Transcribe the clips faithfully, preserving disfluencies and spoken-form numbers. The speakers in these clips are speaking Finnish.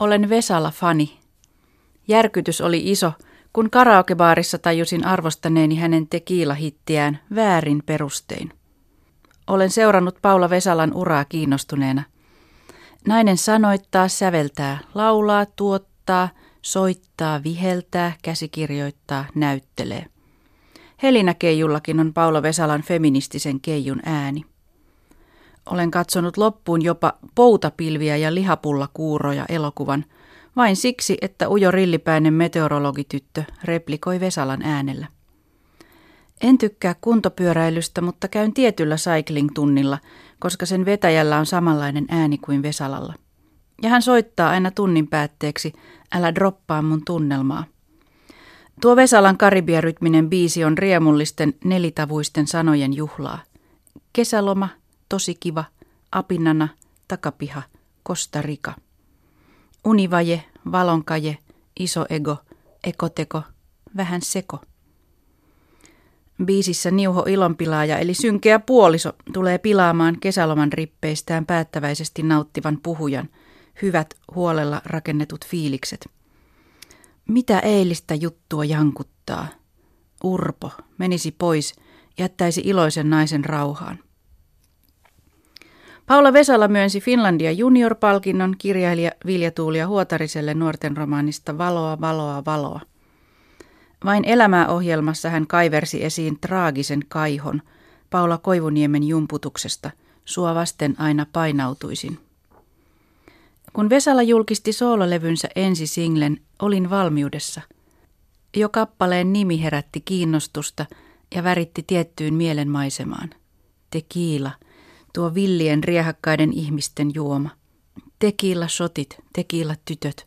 Olen Vesala-fani. Järkytys oli iso, kun karaokebaarissa tajusin arvostaneeni hänen tekiilahittiään väärin perustein. Olen seurannut Paula Vesalan uraa kiinnostuneena. Nainen sanoittaa, säveltää, laulaa, tuottaa, soittaa, viheltää, käsikirjoittaa, näyttelee. Helinä Keijullakin on Paula Vesalan feministisen keijun ääni. Olen katsonut loppuun jopa Poutapilviä ja lihapullakuuroja elokuvan, vain siksi, että ujo rillipäinen meteorologityttö replikoi Vesalan äänellä. En tykkää kuntopyöräilystä, mutta käyn tietyllä cycling-tunnilla, koska sen vetäjällä on samanlainen ääni kuin Vesalalla. Ja hän soittaa aina tunnin päätteeksi, älä droppaa mun tunnelmaa. Tuo Vesalan karibiarytminen biisi on riemullisten nelitavuisten sanojen juhlaa. Kesäloma, tosi kiva, apinana, takapiha, Costa Rica. Univaje, valonkaje, iso ego, ekoteko, vähän seko. Biisissä niuho ilonpilaaja eli synkeä puoliso tulee pilaamaan kesäloman rippeistään päättäväisesti nauttivan puhujan hyvät huolella rakennetut fiilikset. Mitä eilistä juttua jankuttaa? Urpo menisi pois, jättäisi iloisen naisen rauhaan. Paula Vesala myönsi Finlandia junior-palkinnon kirjailija Vilja Tuulia Huotariselle nuorten romaanista Valoa, valoa, valoa. Vain elämää -ohjelmassa hän kaiversi esiin traagisen kaihon Paula Koivuniemen jumputuksesta, sua vasten aina painautuisin. Kun Vesala julkisti soololevynsä ensi singlen Olin valmiudessa, jo kappaleen nimi herätti kiinnostusta ja väritti tiettyyn mielenmaisemaan. Tekiila, tuo villien riehakkaiden ihmisten juoma. Tekiila shotit, tekiila tytöt.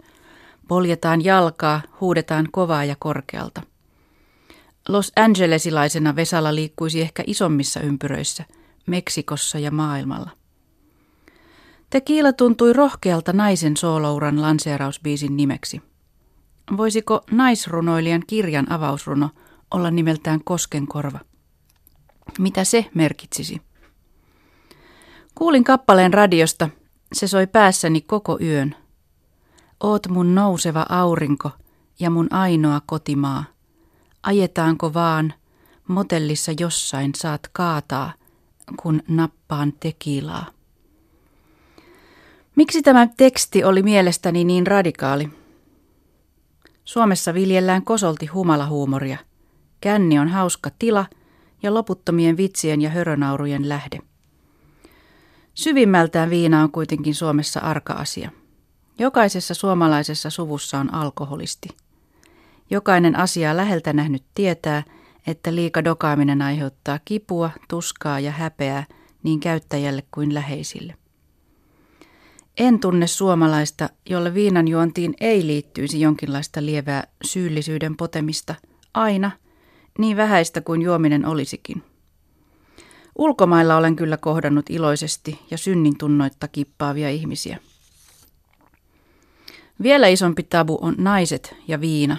Poljetaan jalkaa, huudetaan kovaa ja korkealta. Los Angelesilaisena Vesala liikkuisi ehkä isommissa ympyröissä, Meksikossa ja maailmalla. Tekiila tuntui rohkealta naisen soolouran lanseerausbiisin nimeksi. Voisiko naisrunoilijan kirjan avausruno olla nimeltään Koskenkorva? Mitä se merkitsisi? Kuulin kappaleen radiosta, se soi päässäni koko yön. Oot mun nouseva aurinko ja mun ainoa kotimaa. Ajetaanko vaan, motellissa jossain saat kaataa, kun nappaan tekilaa. Miksi tämä teksti oli mielestäni niin radikaali? Suomessa viljellään kosolti humalahuumoria. Känni on hauska tila ja loputtomien vitsien ja hörönaurujen lähde. Syvimmältään viina on kuitenkin Suomessa arka asia. Jokaisessa suomalaisessa suvussa on alkoholisti. Jokainen asiaa läheltä nähnyt tietää, että liika dokaaminen aiheuttaa kipua, tuskaa ja häpeää niin käyttäjälle kuin läheisille. En tunne suomalaista, jolle viinanjuontiin ei liittyisi jonkinlaista lievää syyllisyyden potemista, aina, niin vähäistä kuin juominen olisikin. Ulkomailla olen kyllä kohdannut iloisesti ja synnintunnoitta kippaavia ihmisiä. Vielä isompi tabu on naiset ja viina.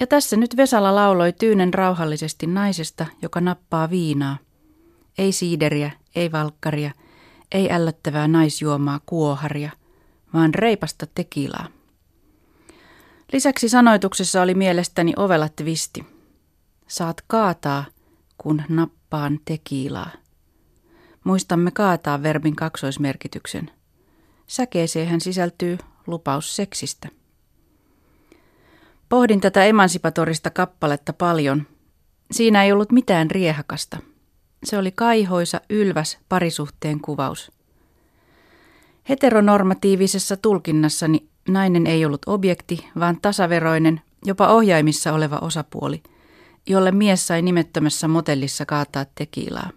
Ja tässä nyt Vesala lauloi tyynen rauhallisesti naisesta, joka nappaa viinaa. Ei siideriä, ei valkkaria, ei ällöttävää naisjuomaa kuoharia, vaan reipasta tekilaa. Lisäksi sanoituksessa oli mielestäni ovela twisti. Saat kaataa, kun nappaan tekilaa. Muistamme kaataa verbin kaksoismerkityksen. Säkeeseenhän sisältyy lupaus seksistä. Pohdin tätä emansipatorista kappaletta paljon. Siinä ei ollut mitään riehakasta. Se oli kaihoisa, ylväs parisuhteen kuvaus. Heteronormatiivisessa tulkinnassani nainen ei ollut objekti, vaan tasaveroinen, jopa ohjaimissa oleva osapuoli, jolle mies sai nimettömässä motellissa kaataa tekilaa.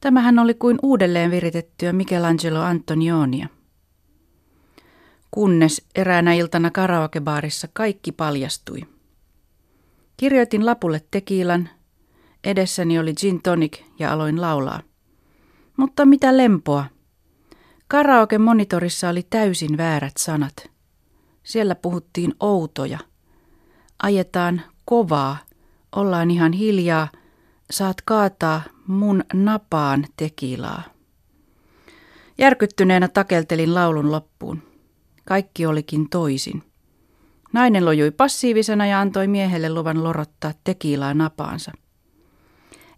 Tämähän oli kuin uudelleen viritettyä Michelangelo Antonionia. Kunnes eräänä iltana karaokebaarissa kaikki paljastui. Kirjoitin lapulle tekilan, edessäni oli gin tonic ja aloin laulaa. Mutta mitä lempoa. Karaoke-monitorissa oli täysin väärät sanat. Siellä puhuttiin outoja. Ajetaan kovaa, ollaan ihan hiljaa, saat kaataa mun napaan tekilaa. Järkyttyneenä takeltelin laulun loppuun. Kaikki olikin toisin. Nainen lojui passiivisena ja antoi miehelle luvan lorottaa tekilaa napaansa.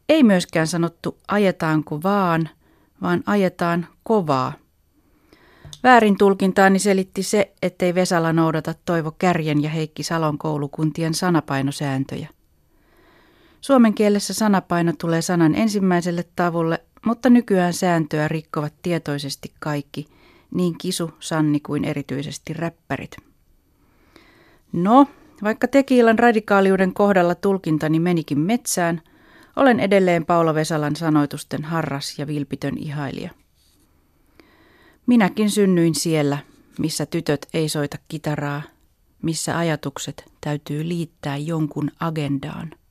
Ei myöskään sanottu ajetaanko vaan, vaan ajetaan kovaa. Väärin tulkintaani selitti se, ettei Vesala noudata Toivo Kärjen ja Heikki Salon koulukuntien sanapainosääntöjä. Suomen kielessä sanapaino tulee sanan ensimmäiselle tavulle, mutta nykyään sääntöä rikkovat tietoisesti kaikki, niin Chisu, Sanni kuin erityisesti räppärit. No, vaikka tekiilan radikaaliuden kohdalla tulkintani menikin metsään, olen edelleen Paula Vesalan sanoitusten harras ja vilpitön ihailija. Minäkin synnyin siellä, missä tytöt ei soita kitaraa, missä ajatukset täytyy liittää jonkun agendaan.